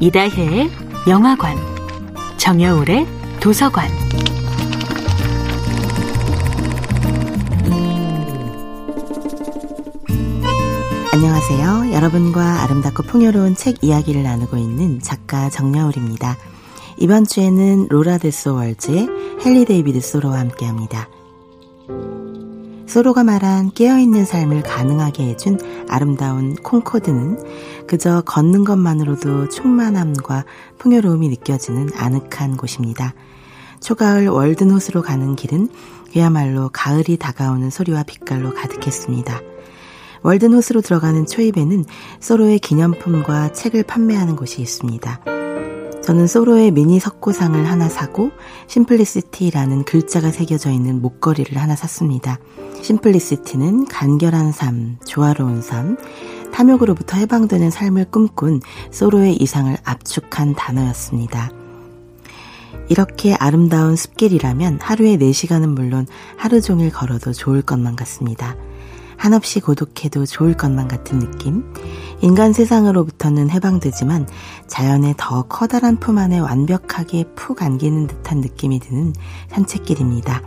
이다혜의 영화관, 정여울의 도서관. 안녕하세요. 여러분과 아름답고 풍요로운 책 이야기를 나누고 있는 작가 정여울입니다. 이번 주에는 로라 데소 월즈의 헨리 데이비드 소로와 함께합니다. 소로가 말한 깨어있는 삶을 가능하게 해준 아름다운 콩코드는 그저 걷는 것만으로도 충만함과 풍요로움이 느껴지는 아늑한 곳입니다. 초가을 월든호수로 가는 길은 그야말로 가을이 다가오는 소리와 빛깔로 가득했습니다. 월든호수로 들어가는 초입에는 소로의 기념품과 책을 판매하는 곳이 있습니다. 저는 소로의 미니 석고상을 하나 사고 심플리시티라는 글자가 새겨져 있는 목걸이를 하나 샀습니다. 심플리시티는 간결한 삶, 조화로운 삶, 탐욕으로부터 해방되는 삶을 꿈꾼 소로의 이상을 압축한 단어였습니다. 이렇게 아름다운 숲길이라면 하루에 4시간은 물론 하루 종일 걸어도 좋을 것만 같습니다. 한없이 고독해도 좋을 것만 같은 느낌. 인간 세상으로부터는 해방되지만 자연의 더 커다란 품 안에 완벽하게 푹 안기는 듯한 느낌이 드는 산책길입니다.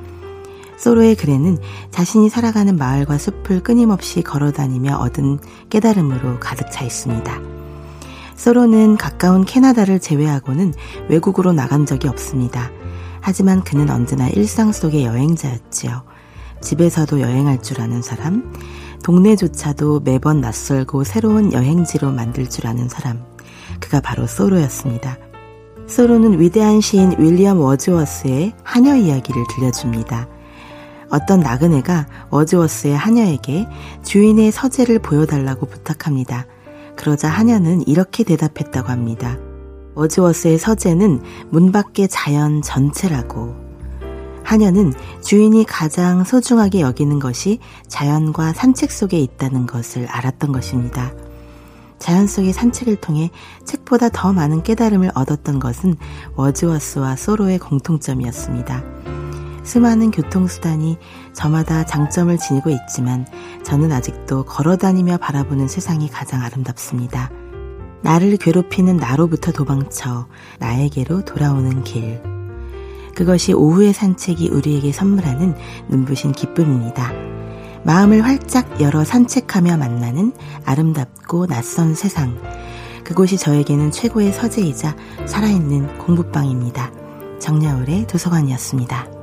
소로의 글에는 자신이 살아가는 마을과 숲을 끊임없이 걸어다니며 얻은 깨달음으로 가득 차 있습니다. 소로는 가까운 캐나다를 제외하고는 외국으로 나간 적이 없습니다. 하지만 그는 언제나 일상 속의 여행자였지요. 집에서도 여행할 줄 아는 사람, 동네조차도 매번 낯설고 새로운 여행지로 만들 줄 아는 사람, 그가 바로 소로였습니다. 소로는 위대한 시인 윌리엄 워즈워스의 하녀 이야기를 들려줍니다. 어떤 나그네가 워즈워스의 하녀에게 주인의 서재를 보여달라고 부탁합니다. 그러자 하녀는 이렇게 대답했다고 합니다. 워즈워스의 서재는 문 밖의 자연 전체라고. 하녀는 주인이 가장 소중하게 여기는 것이 자연과 산책 속에 있다는 것을 알았던 것입니다. 자연 속의 산책을 통해 책보다 더 많은 깨달음을 얻었던 것은 워즈워스와 소로의 공통점이었습니다. 수많은 교통수단이 저마다 장점을 지니고 있지만 저는 아직도 걸어다니며 바라보는 세상이 가장 아름답습니다. 나를 괴롭히는 나로부터 도망쳐 나에게로 돌아오는 길. 그것이 오후의 산책이 우리에게 선물하는 눈부신 기쁨입니다. 마음을 활짝 열어 산책하며 만나는 아름답고 낯선 세상. 그곳이 저에게는 최고의 서재이자 살아있는 공부방입니다. 정여울의 도서관이었습니다.